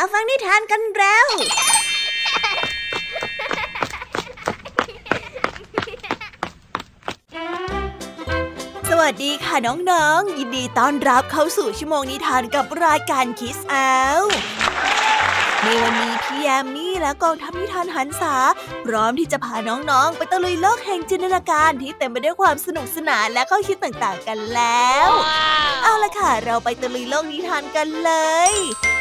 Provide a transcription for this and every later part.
มาฟังนิทานกันแล้วสวัสดีค่ะน้องๆยินดีต้อนรับเข้าสู่ชั่วโมงนิทานกับรายการคิสเอาในวันนี้พี่แยมมี่และกองทัพนิทานหันษาพร้อมที่จะพาน้องๆไปตะลุยโลกแห่งจินตนาการที่เต็มไปด้วยความสนุกสนานและข้อคิดต่างๆกันแล้ว wow. เอาล่ะค่ะเราไปตะลุยโลกนิทานกันเลย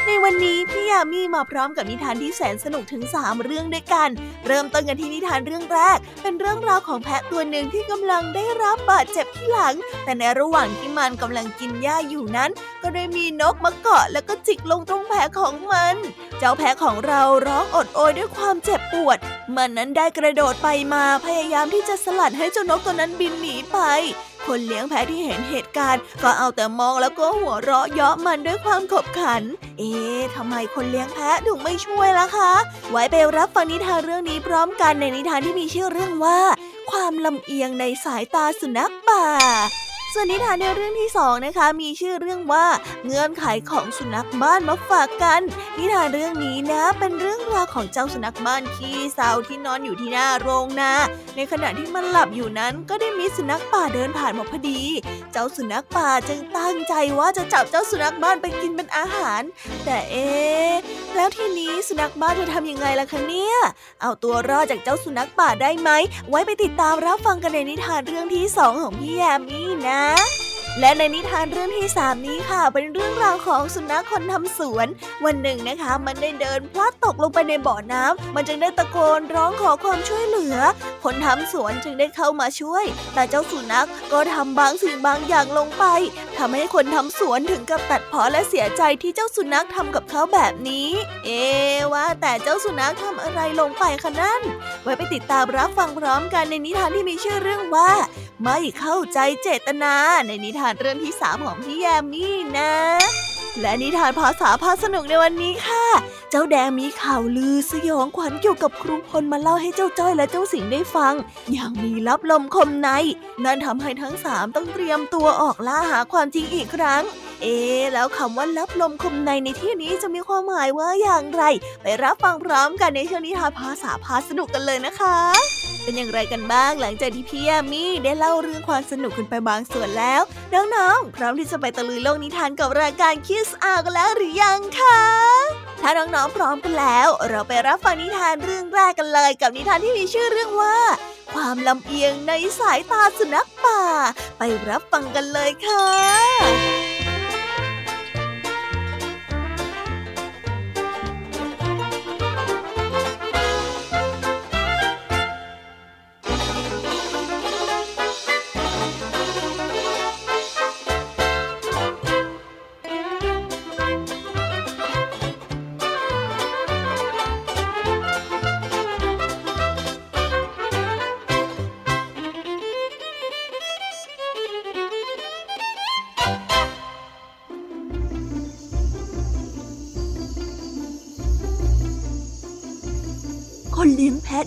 ในวันนี้พี่แยมมี่มาพร้อมกับนิทานที่แสนสนุกถึง3เรื่องด้วยกันเริ่มต้นกันที่นิทานเรื่องแรกเป็นเรื่องราวของแพะตัวหนึ่งที่กำลังได้รับบาดเจ็บที่หลังแต่ในระหว่างที่มันกำลังกินหญ้าอยู่นั้นก็ได้มีนกมาเกาะแล้วก็จิกลงตรงแผลของมันเจ้าแพะของเราร้องอดโอยด้วยความเจ็บปวดมันนั้นได้กระโดดไปมาพยายามที่จะสลัดให้เจ้านกตัวนั้นบินหนีไปคนเลี้ยงแพะที่เห็นเหตุการณ์ก็เอาแต่มองแล้วก็หัวเราะเยาะมันด้วยความขบขันเอ๊ะทำไมคนเลี้ยงแพะถึงไม่ช่วยล่ะคะไว้ไปรับฟังนิทานเรื่องนี้พร้อมกันในนิทานที่มีชื่อเรื่องว่าความลำเอียงในสายตาสุนัขป่าส่วนนิทานในเรื่องที่2นะคะมีชื่อเรื่องว่าเงื่อนไขของสุนัขบ้านมาฝากกันนิทานเรื่องนี้นะเป็นเรื่องราวของเจ้าสุนัขบ้านขี้เศร้าที่นอนอยู่ที่หน้าโรงนาในขณะที่มันหลับอยู่นั้นก็ได้มีสุนัขป่าเดินผ่านมาพอดีเจ้าสุนัขป่าจึงตั้งใจว่าจะจับเจ้าสุนัขบ้านไปกินเป็นอาหารแต่เอ๊ะแล้วทีนี้สุนัขบ้านจะทำยังไงล่ะคะเนี่ยเอาตัวรอดจากเจ้าสุนัขป่าได้ไหมไว้ไปติดตามรับฟังกันในนิทานเรื่องที่2ของพี่แยมมี่นะและในนิทานเรื่องที่3นี้ค่ะเป็นเรื่องราวของสุนัขคนทำสวนวันหนึ่งนะคะมันได้เดินพลัดตกลงไปในบ่อน้ำมันจึงได้ตะโกนร้องขอความช่วยเหลือคนทำสวนจึงได้เข้ามาช่วยแต่เจ้าสุนัขก็ทำบางสิ่งบางอย่างลงไปทำให้คนทำสวนถึงกับตัดพ้อและเสียใจที่เจ้าสุนัขทำกับเขาแบบนี้เอ๊ะว่าแต่เจ้าสุนัขทำอะไรลงไปคะนั่นไว้ไปติดตามรับฟังพร้อมกันในนิทานที่มีชื่อเรื่องว่าไม่เข้าใจเจตนาในนิทานเรื่องที่3ของพี่แยมมี่นะและนิทานภาษาพาสนุกในวันนี้ค่ะเจ้าแดงมีข่าวลือสยองขวัญเกี่ยวกับครูพลมาเล่าให้เจ้าจ้อยและเจ้าสิงห์ได้ฟังอย่างมีลับลมคมในนั่นทำให้ทั้ง3ต้องเตรียมตัวออกล่าหาความจริงอีกครั้งเอ๊ะแล้วคำว่าลับลมคมในในที่นี้จะมีความหมายว่าอย่างไรไปรับฟังพร้อมกันในช่วงนิทานภาษาพาสนุกกันเลยนะคะเป็นอย่างไรกันบ้างหลังจากที่พี่แยมมี่ได้เล่าเรื่องความสนุกกันไปบางส่วนแล้วน้องๆพร้อมที่จะไปตะลุยโลกนิทานกับรายการคิสอากันแล้วหรือยังคะถ้าน้องๆพร้อมกันแล้วเราไปรับฟังนิทานเรื่องแรกกันเลยกับนิทานที่มีชื่อเรื่องว่าความลำเอียงในสายตาสุนัขป่าไปรับฟังกันเลยค่ะ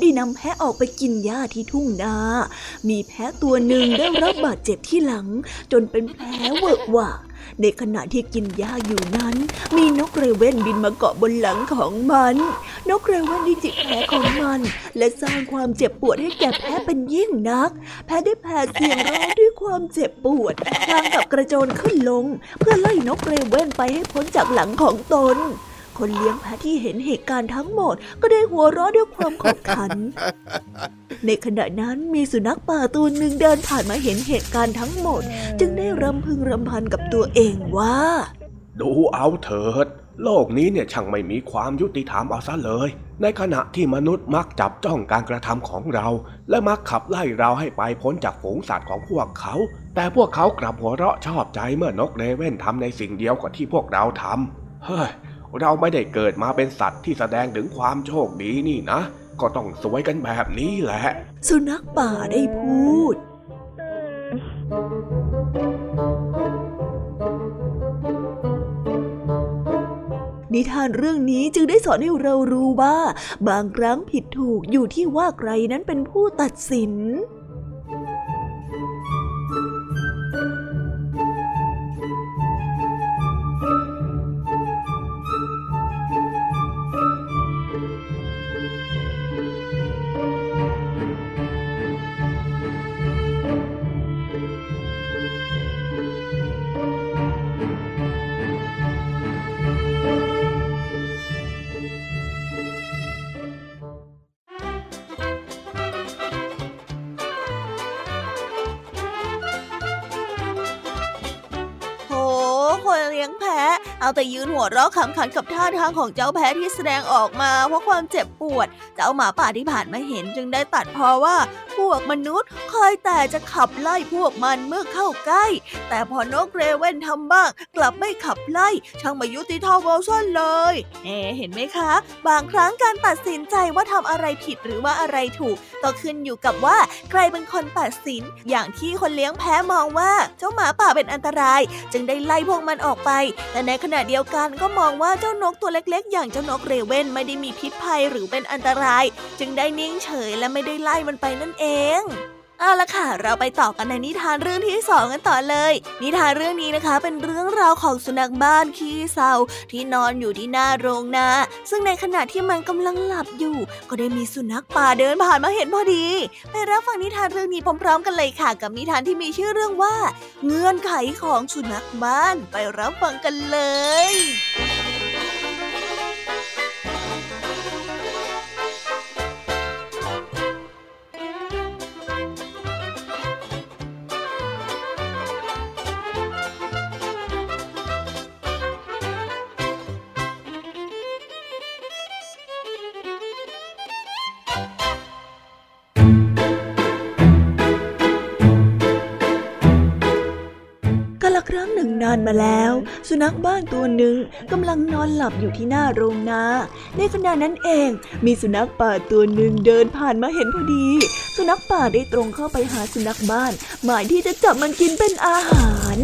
ได้นำแพะออกไปกินหญ้าที่ทุ่งนามีแพะตัวหนึ่งได้รับบาดเจ็บที่หลังจนเป็นแผลเวอะหวะในขณะที่กินหญ้าอยู่นั้นมีนกเรเว่นบินมาเกาะบนหลังของมันนกเรเว่นได้จิกแผลของมันและสร้างความเจ็บปวดให้แก่แพะเป็นยิ่งนักแพะได้แผดเสียงร้องด้วยความเจ็บปวดพลางกับกระโจนขึ้นลงเพื่อไล่นกเรเว่นไปให้พ้นจากหลังของตนคนเลี้ยงแพะที่เห็นเหตุการณ์ทั้งหมดก็ได้หัวเราะด้วยความขบขันในขณะนั้นมีสุนัขป่าตัวหนึ่งเดินผ่านมาเห็นเหตุการณ์ทั้งหมดจึงได้รำพึงรำพันกับตัวเองว่าดูเอาเถิดโลกนี้เนี่ยช่างไม่มีความยุติธรรมเอาซะเลยในขณะที่มนุษย์มักจับจ้องการกระทำของเราและมักขับไล่เราให้ไปพ้นจากฝูงสัตว์ของพวกเขาแต่พวกเขากลับหัวเราะชอบใจเมื่อนกเรเว่นทำในสิ่งเดียวกับที่พวกเราทำเฮ้ยเราไม่ได้เกิดมาเป็นสัตว์ที่แสดงถึงความโชคดีนี่นะก็ต้องสวยกันแบบนี้แหละสุนัขป่าได้พูดนิทานเรื่องนี้จึงได้สอนให้เรารู้ว่าบางครั้งผิดถูกอยู่ที่ว่าใครนั้นเป็นผู้ตัดสิน เอาแต่ยืนหัวเราะขำขันกับท่าทางของเจ้าแพะที่แสดงออกมาเพราะความเจ็บปวดเจ้าหมาป่าที่ผ่านมาเห็นจึงได้ตัดพ้อว่าพวกมนุษย์คอยแต่จะขับไล่พวกมันเมื่อเข้าใกล้แต่พอนกเรเว่นทำบ้างกลับไม่ขับไล่ช่างไม่ยุติธรรมเอาซะเลยเห็นไหมคะบางครั้งการตัดสินใจว่าทำอะไรผิดหรือว่าอะไรถูกก็ขึ้นอยู่กับว่าใครเป็นคนตัดสินอย่างที่คนเลี้ยงแพะมองว่าเจ้าหมาป่าเป็นอันตรายจึงได้ไล่พวกมันออกไปแต่ในขณะเดียวกันก็มองว่าเจ้านกตัวเล็กๆอย่างเจ้านกเรเว่นไม่ได้มีพิษภัยหรือเป็นอันตรายจึงได้นิ่งเฉยและไม่ได้ไล่มันไปนั่นเองเอาล่ะค่ะเราไปต่อกันในนิทานเรื่องที่2กันต่อเลยนิทานเรื่องนี้นะคะเป็นเรื่องราวของสุนัขบ้านขี้เศร้าที่นอนอยู่ที่หน้าโรงนาซึ่งในขณะที่มันกำลังหลับอยู่ก็ได้มีสุนัขป่าเดินผ่านมาเห็นพอดีไปรับฟังนิทานเรื่องนี้พร้อมๆกันเลยค่ะกับนิทานที่มีชื่อเรื่องว่าเงื่อนไขของสุนัขบ้านไปรับฟังกันเลยนานมาแล้วสุนัขบ้านตัวหนึ่งกำลังนอนหลับอยู่ที่หน้าโรงนาในขณะนั้นเองมีสุนัขป่าตัวหนึ่งเดินผ่านมาเห็นพอดีสุนัขป่าได้ตรงเข้าไปหาสุนัขบ้านหมายที่จะจับมันกินเป็นอาหาร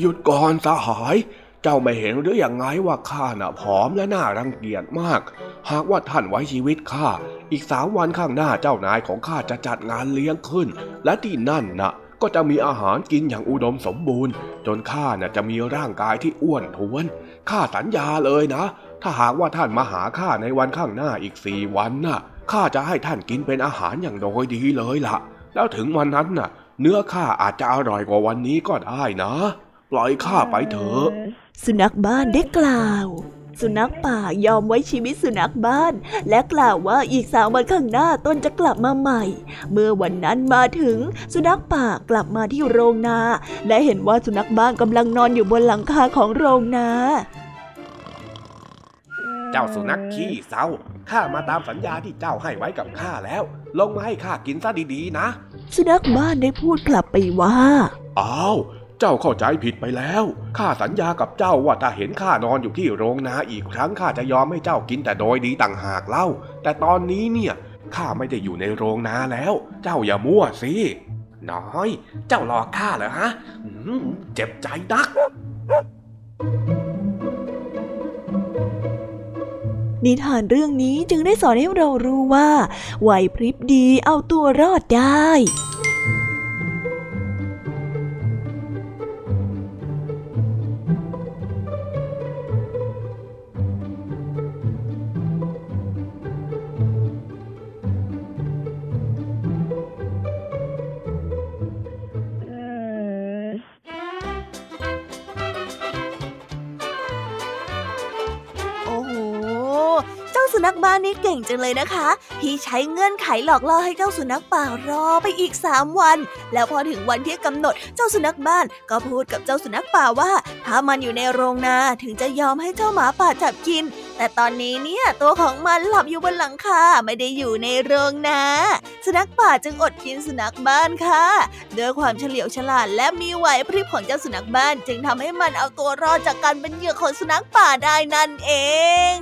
หยุดก่อนสหายเจ้าไม่เห็นหรือยังไงว่าข้าน่ะผอมและน่ารังเกียจมากหากว่าท่านไว้ชีวิตข้าอีก3 วันข้างหน้าเจ้านายของข้าจะจัดงานเลี้ยงขึ้นและที่นั่นน่ะก็จะมีอาหารกินอย่างอุดมสมบูรณ์จนข้าเนี่ยจะมีร่างกายที่อ้วนท้วนข้าสัญญาเลยนะถ้าหากว่าท่านมาหาข้าในวันข้างหน้าอีก4 วันน่ะข้าจะให้ท่านกินเป็นอาหารอย่างโดยดีเลยล่ะแล้วถึงวันนั้นน่ะเนื้อข้าอาจจะอร่อยกว่าวันนี้ก็ได้นะปล่อยข้าไปเถอะสุนัขบ้านได้กล่าวสุนัขป่ายอมไว้ชีวิตสุนัขบ้านและกล่าวว่าอีก3 วันข้างหน้าตนจะกลับมาใหม่เมื่อวันนั้นมาถึงสุนัขป่ากลับมาที่โรงนาและเห็นว่าสุนัขบ้านกำลังนอนอยู่บนหลังคาของโรงนาเจ้าสุนัขขี้เศร้าข้ามาตามสัญญาที่เจ้าให้ไว้กับข้าแล้วลงมาให้ข้ากินซะดีๆนะสุนัขบ้านได้พูดกลับไปว่าอ้าวเจ้าเข้าใจผิดไปแล้วข้าสัญญากับเจ้าว่าถ้าเห็นข้านอนอยู่ที่โรงนาอีกครั้งข้าจะยอมให้เจ้ากินแต่โดยดีต่างหากเล่าแต่ตอนนี้เนี่ยข้าไม่ได้อยู่ในโรงนาแล้วเจ้าอย่ามั่วสิน้อยเจ้าหลอกข้าเหรอฮะเจ็บใจนักนิทานเรื่องนี้จึงได้สอนให้เรารู้ว่าไหวพริบดีเอาตัวรอดได้สุนัขบ้านนี่เก่งจังเลยนะคะที่ใช้เงื่อนไขหลอกล่อให้เจ้าสุนัขป่ารอไปอีก3 วันแล้วพอถึงวันที่กำหนดเจ้าสุนัขบ้านก็พูดกับเจ้าสุนัขป่าว่าถ้ามันอยู่ในโรงนาถึงจะยอมให้เจ้าหมาป่าจับกินแต่ตอนนี้เนี่ยตัวของมันหลับอยู่บนหลังคาไม่ได้อยู่ในโรงนาสุนัขป่าจึงอดกินสุนัขบ้านค่ะด้วยความเฉลียวฉลาดและมีไหวพริบของเจ้าสุนัขบ้านจึงทำให้มันเอาตัวรอดจากการเป็นเหยื่อของสุนัขป่าได้นั่นเอง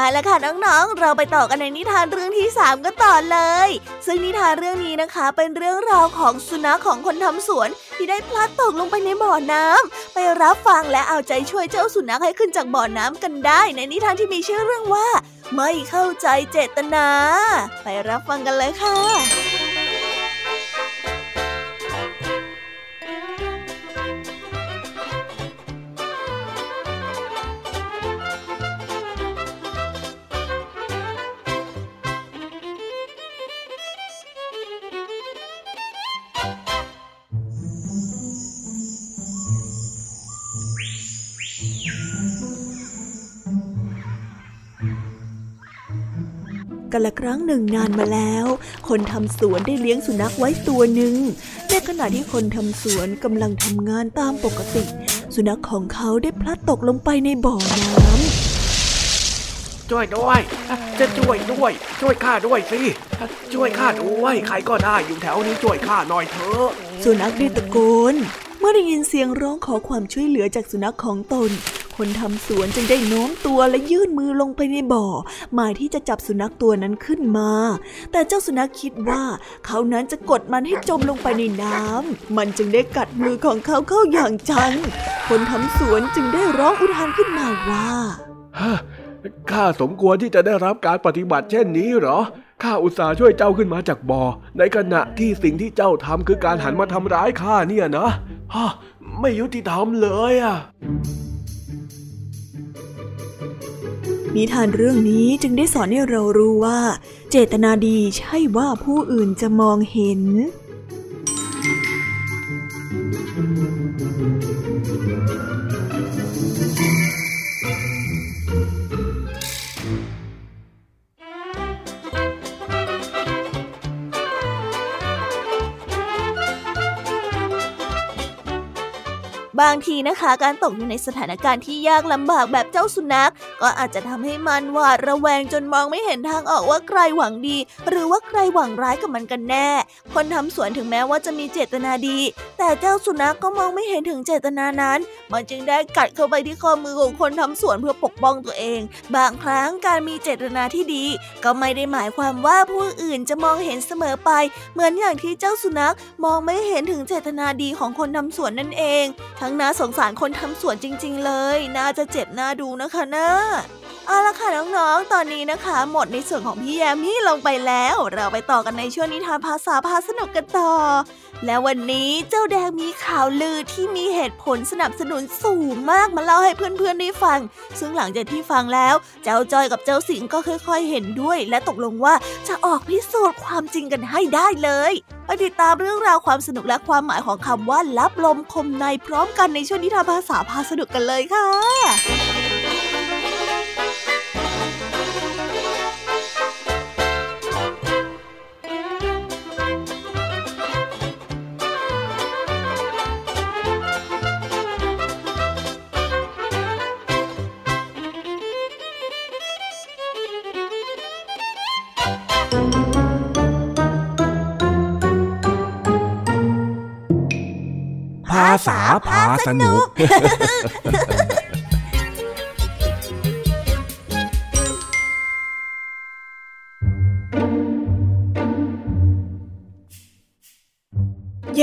เอาล่ะค่ะน้องๆเราไปต่อกันในนิทานเรื่องที่3กันต่อเลยซึ่งนิทานเรื่องนี้นะคะเป็นเรื่องราวของสุนัขของคนทำสวนที่ได้พลัดตกลงไปในบ่อน้ำไปรับฟังและเอาใจช่วยเจ้าสุนัขให้ขึ้นจากบ่อน้ำกันได้ในนิทานที่มีชื่อเรื่องว่าไม่เข้าใจเจตนาไปรับฟังกันเลยค่ะละครั้งหนึ่งนานมาแล้วคนทำสวนได้เลี้ยงสุนัขไว้ตัวหนึ่งในขณะที่คนทำสวนกำลังทำงานตามปกติ สุนัขของเขาได้พลัดตกลงไปในบ่อน้ำช่วยด้วยจะช่วยด้วยช่วยข้าด้วยสิช่วยข้าด้วยใครก็ได้อยู่แถวนี้ช่วยข้าหน่อยเถอะสุนัขได้ตะโกนเมื่อได้ยินเสียงร้องขอความช่วยเหลือจากสุนัขของตนคนทำสวนจึงได้โน้มตัวและยื่นมือลงไปในบ่อหมายที่จะจับสุนัขตัวนั้นขึ้นมาแต่เจ้าสุนัขคิดว่าเขานั้นจะกดมันให้จมลงไปในน้ำมันจึงได้กัดมือของเขาเข้าอย่างจังคนทำสวนจึงได้ร้องอุทานขึ้นมาว่าข้าสมควรที่จะได้รับการปฏิบัติเช่นนี้เหรอข้าอุตส่าห์ช่วยเจ้าขึ้นมาจากบ่อในขณะที่สิ่งที่เจ้าทำคือการหันมาทำร้ายข้าเนี่ยนะไม่ยุติธรรมเลยอ่ะนิทานเรื่องนี้จึงได้สอนให้เรารู้ว่าเจตนาดีใช่ว่าผู้อื่นจะมองเห็นบางทีนะคะการตกอยู่ในสถานการณ์ที่ยากลำบากแบบเจ้าสุนัขก็อาจจะทำให้มันหวาดระแวงจนมองไม่เห็นทางออกว่าใครหวังดีหรือว่าใครหวังร้ายกับมันกันแน่คนทำสวนถึงแม้ว่าจะมีเจตนาดีแต่เจ้าสุนัขก็มองไม่เห็นถึงเจตนานั้นมันจึงได้กัดเข้าไปที่ข้อมือของคนทำสวนเพื่อปกป้องตัวเองบางครั้งการมีเจตนาที่ดีก็ไม่ได้หมายความว่าผู้อื่นจะมองเห็นเสมอไปเหมือนอย่างที่เจ้าสุนัขมองไม่เห็นถึงเจตนาดีของคนทำสวนนั่นเองน่าสงสารคนทำสวนจริงๆเลยน่าจะเจ็บน่าดูนะคะนะเอาล่ะค่ะน้องๆตอนนี้นะคะหมดในส่วนของพี่แยมมี่ลงไปแล้วเราไปต่อกันในช่วงนิทานภาษาพาสนุกกันต่อและวันนี้เจ้าแดงมีข่าวลือที่มีเหตุผลสนับสนุนสูงมากมาเล่าให้เพื่อนๆได้ฟังซึ่งหลังจากที่ฟังแล้วเจ้าจอยกับเจ้าสิงก็ค่อยๆเห็นด้วยและตกลงว่าจะออกพิสูจน์ความจริงกันให้ได้เลยไปติดตามเรื่องราวความสนุกและความหมายของคำว่าลับลมคมในพร้อมกันในช่วงนิทานภาษาพาสนุกกันเลยค่ะภาษาพาสนุกเย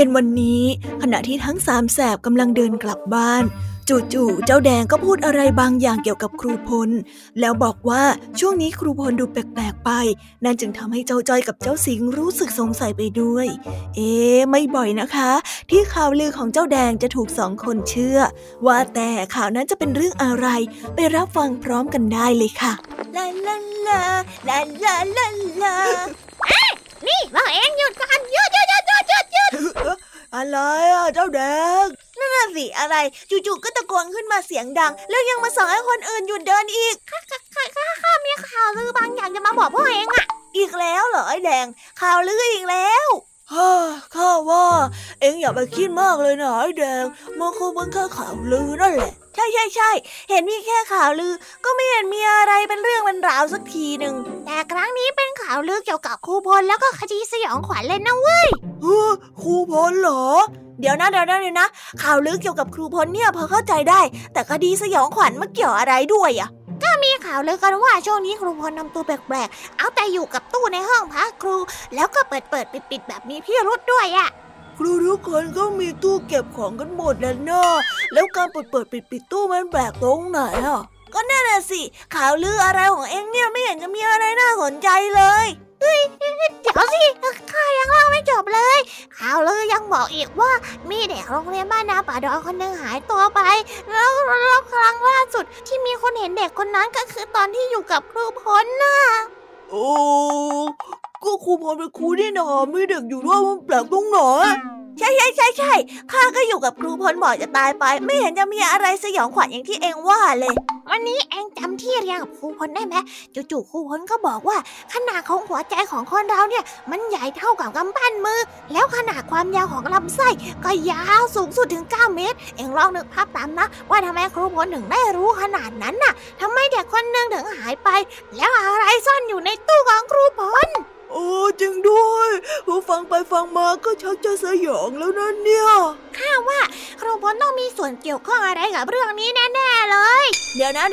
็นวันนี้ขณะที่ทั้งสามแสบกำลังเดินกลับบ้านจู่ๆเจ้าแดงก็พูดอะไรบางอย่างเกี่ยวกับครูพลแล้วบอกว่าช่วงนี้ครูพลดูแปลกๆไปนั่นจึงทำให้เจ้าจ้อยกับเจ้าสิงห์รู้สึกสงสัยไปด้วยไม่บ่อยนะคะที่ข่าวลือของเจ้าแดงจะถูกสองคนเชื่อว่าแต่ข่าวนั้นจะเป็นเรื่องอะไรไปรับฟังพร้อมกันได้เลยค่ะลาลาลาลาลาลาลานี่ว่าเองหยุดกันหยุดอะไรอ่ะเจ้าแดงนั่นน่ะสิอะไรจู่ๆก็ตะโกนขึ้นมาเสียงดังแล้วยังมาสั่งให้คนอื่นหยุดเดินอีกข้ามีข่าวลือบางอย่างจะมาบอกพวกเองอ่ะอีกแล้วเหรอไอ้แดงข่าวลืออีกแล้วข้าว่าเอ็งอย่าไปคิดมากเลยนะไอ้แดงมันคงเป็นแค่ข่าวลือนั่นแหละใช่เห็นมีแค่ข่าวลือก็ไม่เห็นมีอะไรเป็นเรื่องเป็นราวสักทีหนึ่งแต่ครั้งนี้เป็นข่าวลือเกี่ยวกับครูพลแล้วก็คดีสยองขวัญเลยนะเว้ยครูพลเหรอเดี๋ยวนะข่าวลือเกี่ยวกับครูพลเนี่ยพอเข้าใจได้แต่คดีสยองขวัญมาเกี่ยวอะไรด้วยอ่ะก็มีข่าวลือกันว่าช่วงนี้ครูพลทำตัวแปลกๆเอาแต่อยู่กับตู้ในห้องพักครูแล้วก็เปิดปิดแบบมีพิรุธด้วยอ่ะครูทุกคนก็มีตู้เก็บของกันหมดแล้วเนอะแล้วการเปิดปิดตู้มันแปลกตรงไหนอ่ะก็นั่นน่ะสิข่าวลืออะไรของเอ็งเนี่ยไม่เห็นจะมีอะไรน่าสนใจเลยเฮ้ยเดี๋ยวสิข้ายังเล่าไม่จบเลยข่าวลือยังบอกอีกว่ามีเด็กโรงเรียนบ้านนาป่าดอยคนหนึ่งหายตัวไปแล้วครั้งล่าสุดที่มีคนเห็นเด็กคนนั้นก็คือตอนที่อยู่กับครูพลน่ะโอ้ก็ครูพลเป็นครูนี่นะมีเด็กอยู่ด้วยมันแปลกตรงไหนใช่ข้าก็อยู่กับครูพลบ่อยจะตายไปไม่เห็นจะมีอะไรสยองขวัญอย่างที่เอ็งว่าเลย วันนี้แองจำที่เรียนกับครูพลได้ไหมจู่ๆครูพลก็บอกว่าขนาดของหัวใจของคนเราเนี่ยมันใหญ่เท่ากับกำปั้นมือแล้วขนาดความยาวของลำไส้ก็ยาวสูงสุดถึง9 เมตรเอ็งลองนึกภาพตามนะว่าทำไมครูพลถึงได้รู้ขนาดนั้นน่ะทำไมเด็กคนหนึ่งถึงหายไปแล้วอะไรซ่อนอยู่ในตู้ของครูพลโอ้จริงด้วยผู้ฟังไปฟังมาก็ชักจะสยองแล้วนะเนี่ยข้าว่าครูพลต้องมีส่วนเกี่ยวข้องอะไรกับเรื่องนี้แน่ๆเลยเดี๋ยวนะ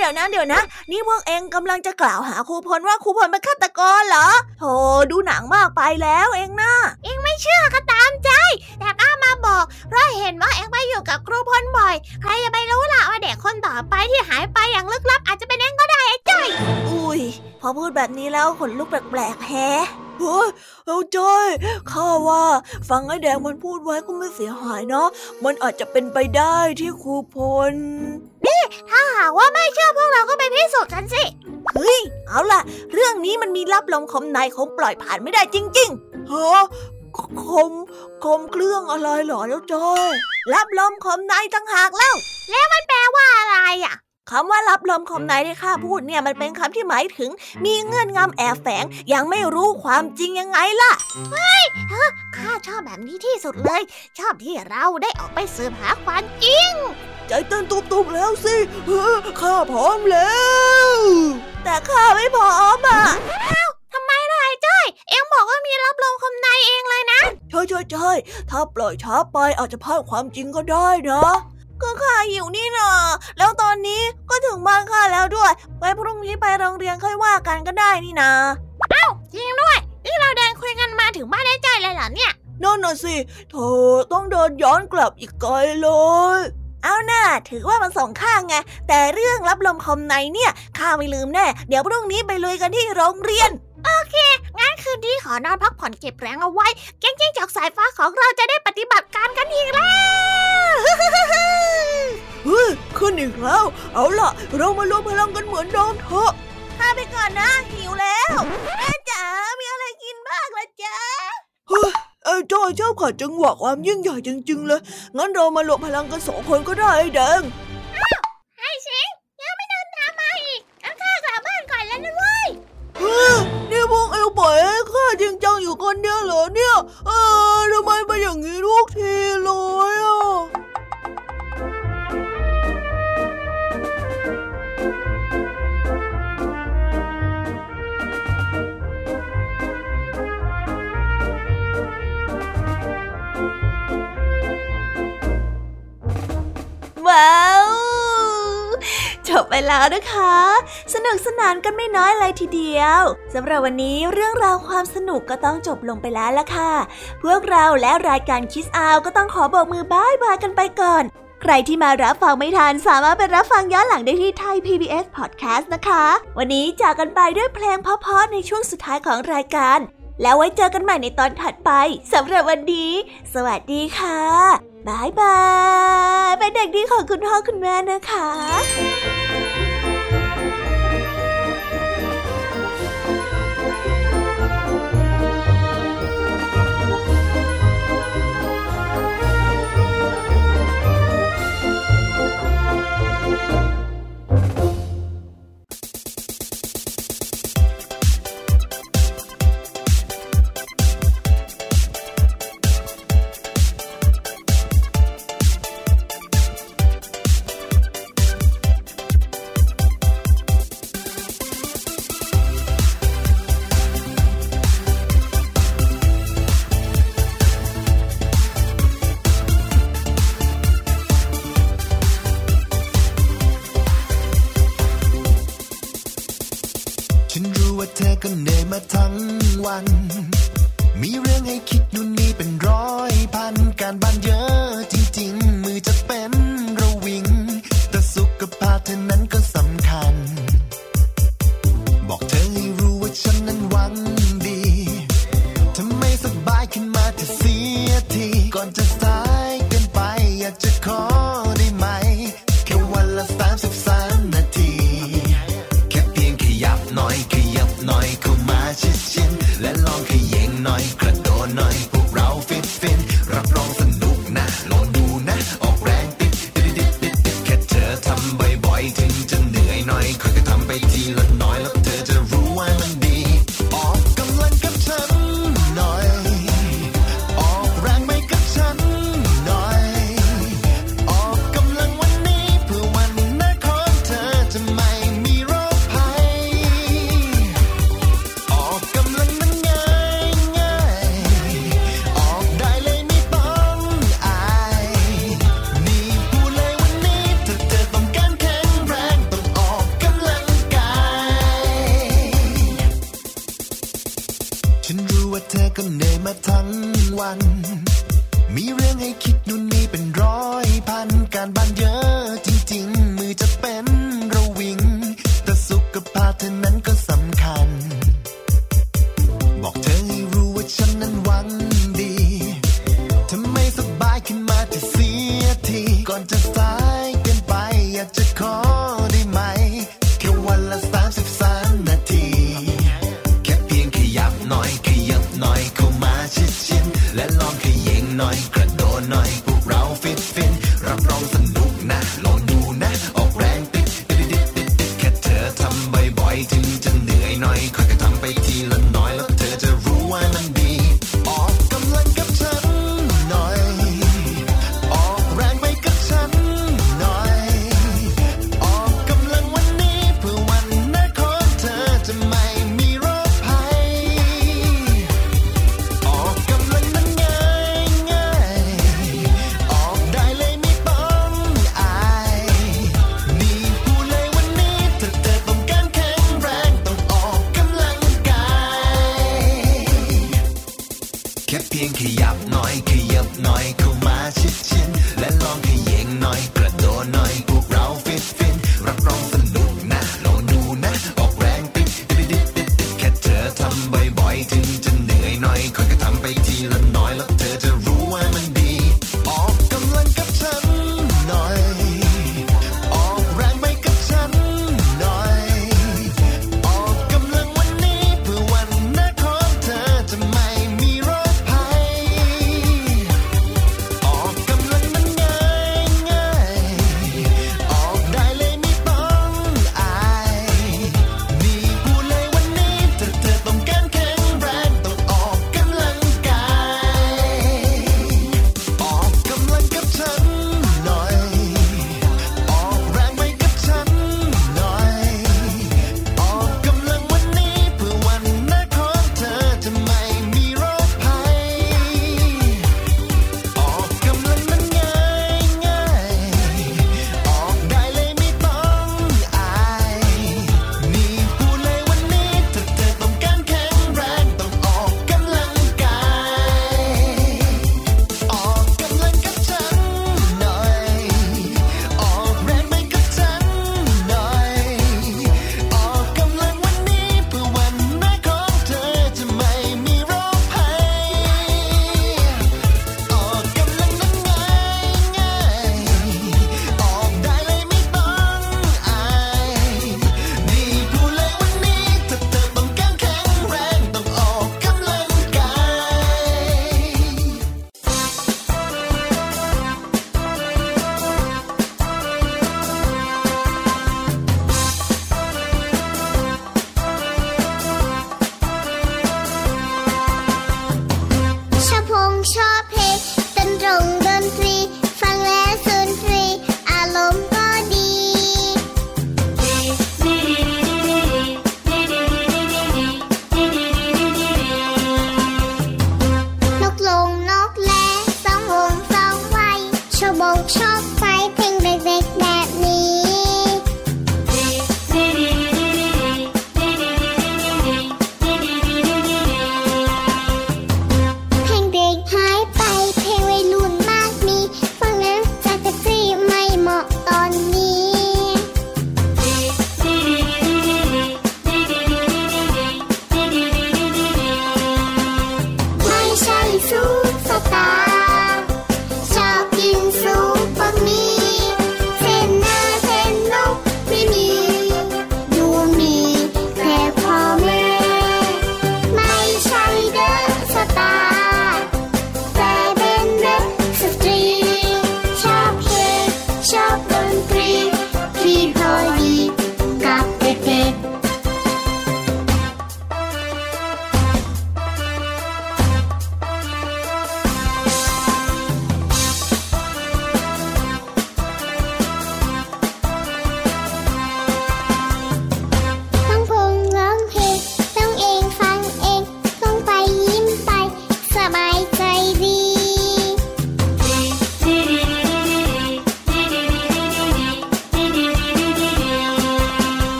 นี่พวกเองกำลังจะกล่าวหาครูพลว่าครูพลเป็นฆาตกรเหรอโธ่ดูหนังมากไปแล้วเองนะเองไม่เชื่อก็ตามใจแต่กล้ามาบอกเพราะเห็นว่าเองไปอยู่กับครูพลบ่อยใครจะไปรู้ล่ะว่าเด็กคนต่อไปที่หายไปอย่างลึกลับอาจจะเป็นเองก็ได้ไอ้จ้อยอุ้ยพอพูดแบบนี้แล้วขนลุกแปลกๆแฮะเฮ้ยเอาจ้อยข้าว่าฟังไอ้แดงมันพูดไว้ก็ไม่เสียหายเนาะมันอาจจะเป็นไปได้ที่ครูพลนี่ถ้าหากว่าไม่เชื่อพวกเราก็ไปพิสูจน์กันสิเฮ้ยเอาล่ะเรื่องนี้มันมีลับลมคมในคงปล่อยผ่านไม่ได้จริงๆฮะคมเครื่องอะไรหรอแล้วจ้อยลับลมคมในต่างหากแล้วมันแปลว่าอะไรอ่ะคำว่าลับลมคมในที่ข้าพูดเนี่ยมันเป็นคำที่หมายถึงมีเงื่อนงำแอบแฝงยังไม่รู้ความจริงยังไงล่ะเฮ้ยข้าชอบแบบนี้ที่สุดเลยชอบที่เราได้ออกไปสืบหาความจริงใจเต้นตุบๆแล้วสิข้าพร้อมแล้วแต่ข้าไม่พร้อมอ่ะทำไมล่ะไอ้จ้อยเอ็งบอกว่ามีลับลมคมในเองเลยนะใช่ถ้าปล่อยช้าไปอาจจะพลาดความจริงก็ได้นะก็ข้าหิวนี่นะแล้วตอนนี้ก็ถึงบ้านข้าแล้วด้วยไปพรุ่งนี้ไปโรงเรียนค่อยว่ากันก็ได้นี่นะเอ้าจริงด้วยนี่เราเดินคุยกันมาถึงบ้านได้ใจเลยเหรอเนี่ยนั่นน่ะสิเธอต้องเดินย้อนกลับอีกไกลเลยเอาหน่าถือว่ามันสองข้างไงแต่เรื่องลับลมคมในเนี่ยข้าไม่ลืมแน่เดี๋ยวพรุ่งนี้ไปลุยกันที่โรงเรียนโอเคงั้นคืนนี้ขอนอนพักผ่อนเก็บแรงเอาไว้แก๊งจิ้งจอกสายฟ้าของเราจะได้ปฏิบัติการกันอีกแล้วขึ้นอีกแล้วเอาล่ะเรามารวมพลังกันเหมือนเดิมเถอะข้าไปก่อนนะหิวแล้วแม่จ๋ามีอะไรกินบ้างล่ะจ๊ะไอ้จ้อยชอบขัดจังหวะความยิ่งใหญ่จริงๆเลยงั้นเรามารวมพลังกัน2 คนก็ได้ไอ้แดงอ้าวไอ้เชงยังไม่เดินตามมาอีกงั้นข้ากลับบ้านก่อนแล้วนะเว้ยนี่พวกเอวปล่อยให้ข้าจริงจังอยู่คนเดียวเหรอเนี่ยทำไมเป็นอย่างนี้ทุกทีเลยอ่ะว้าวจบไปแล้วนะคะสนุกสนานกันไม่น้อยเลยทีเดียวสำหรับวันนี้เรื่องราวความสนุกก็ต้องจบลงไปแล้วล่ะค่ะพวกเราและรายการคิสอาวก็ต้องขอโบกมือบ๊ายบายกันไปก่อนใครที่มารับฟังไม่ทันสามารถไปรับฟังย้อนหลังได้ที่ Thai PBS Podcast นะคะวันนี้จากกันไปด้วยเพลงเพราะๆในช่วงสุดท้ายของรายการแล้วไว้เจอกันใหม่ในตอนถัดไปสำหรับวันนี้สวัสดีค่ะบายบายเป็นเด็กดีของคุณพ่อคุณแม่นะคะและลองขยิงหน่อยกระโดดหน่อยพวกเราฟิตรับรองสนุกนะ ขอได้ไหมแค่วันละ33 นาทีแค่เพียงขยับหน่อยขยับหน่อยเข้ามาชิดๆและลองขยิงหน่อยกระโดดหน่อยพวกเราฟินๆรับรองสนุกนะลองดูนะออกแรงติดๆแค่เธอทำบ่อยๆถึงจะเหนื่อยหน่อยค่อยๆทำไปทีละน้อยแล้วเธอจะรู้ว่ามันดี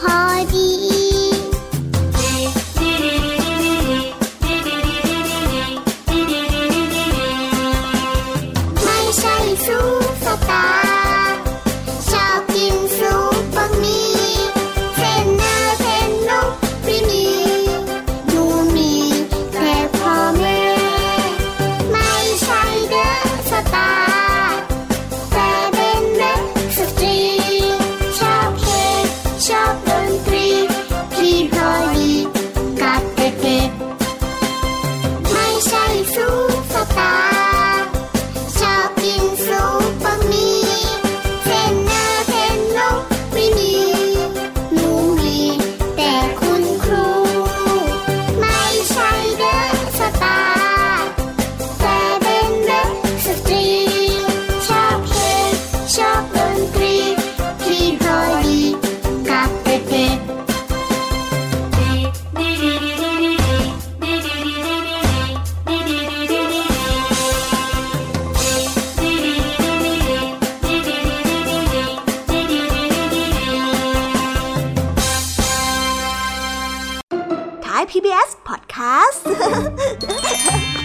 พอดีไม่ใช่ซูสตาร์ชอบกินซุปบะหมี่เทรนเนอร์เทรนนกไม่มีดูมีแต่พ่อแม่ไม่ใช่เดอะสตาร์แต่เป็นนักสตรีชอบเพลงชอบดนตรีที่พอดีกับเด็กๆไม่ใช่ซูสตาร์PBS Podcast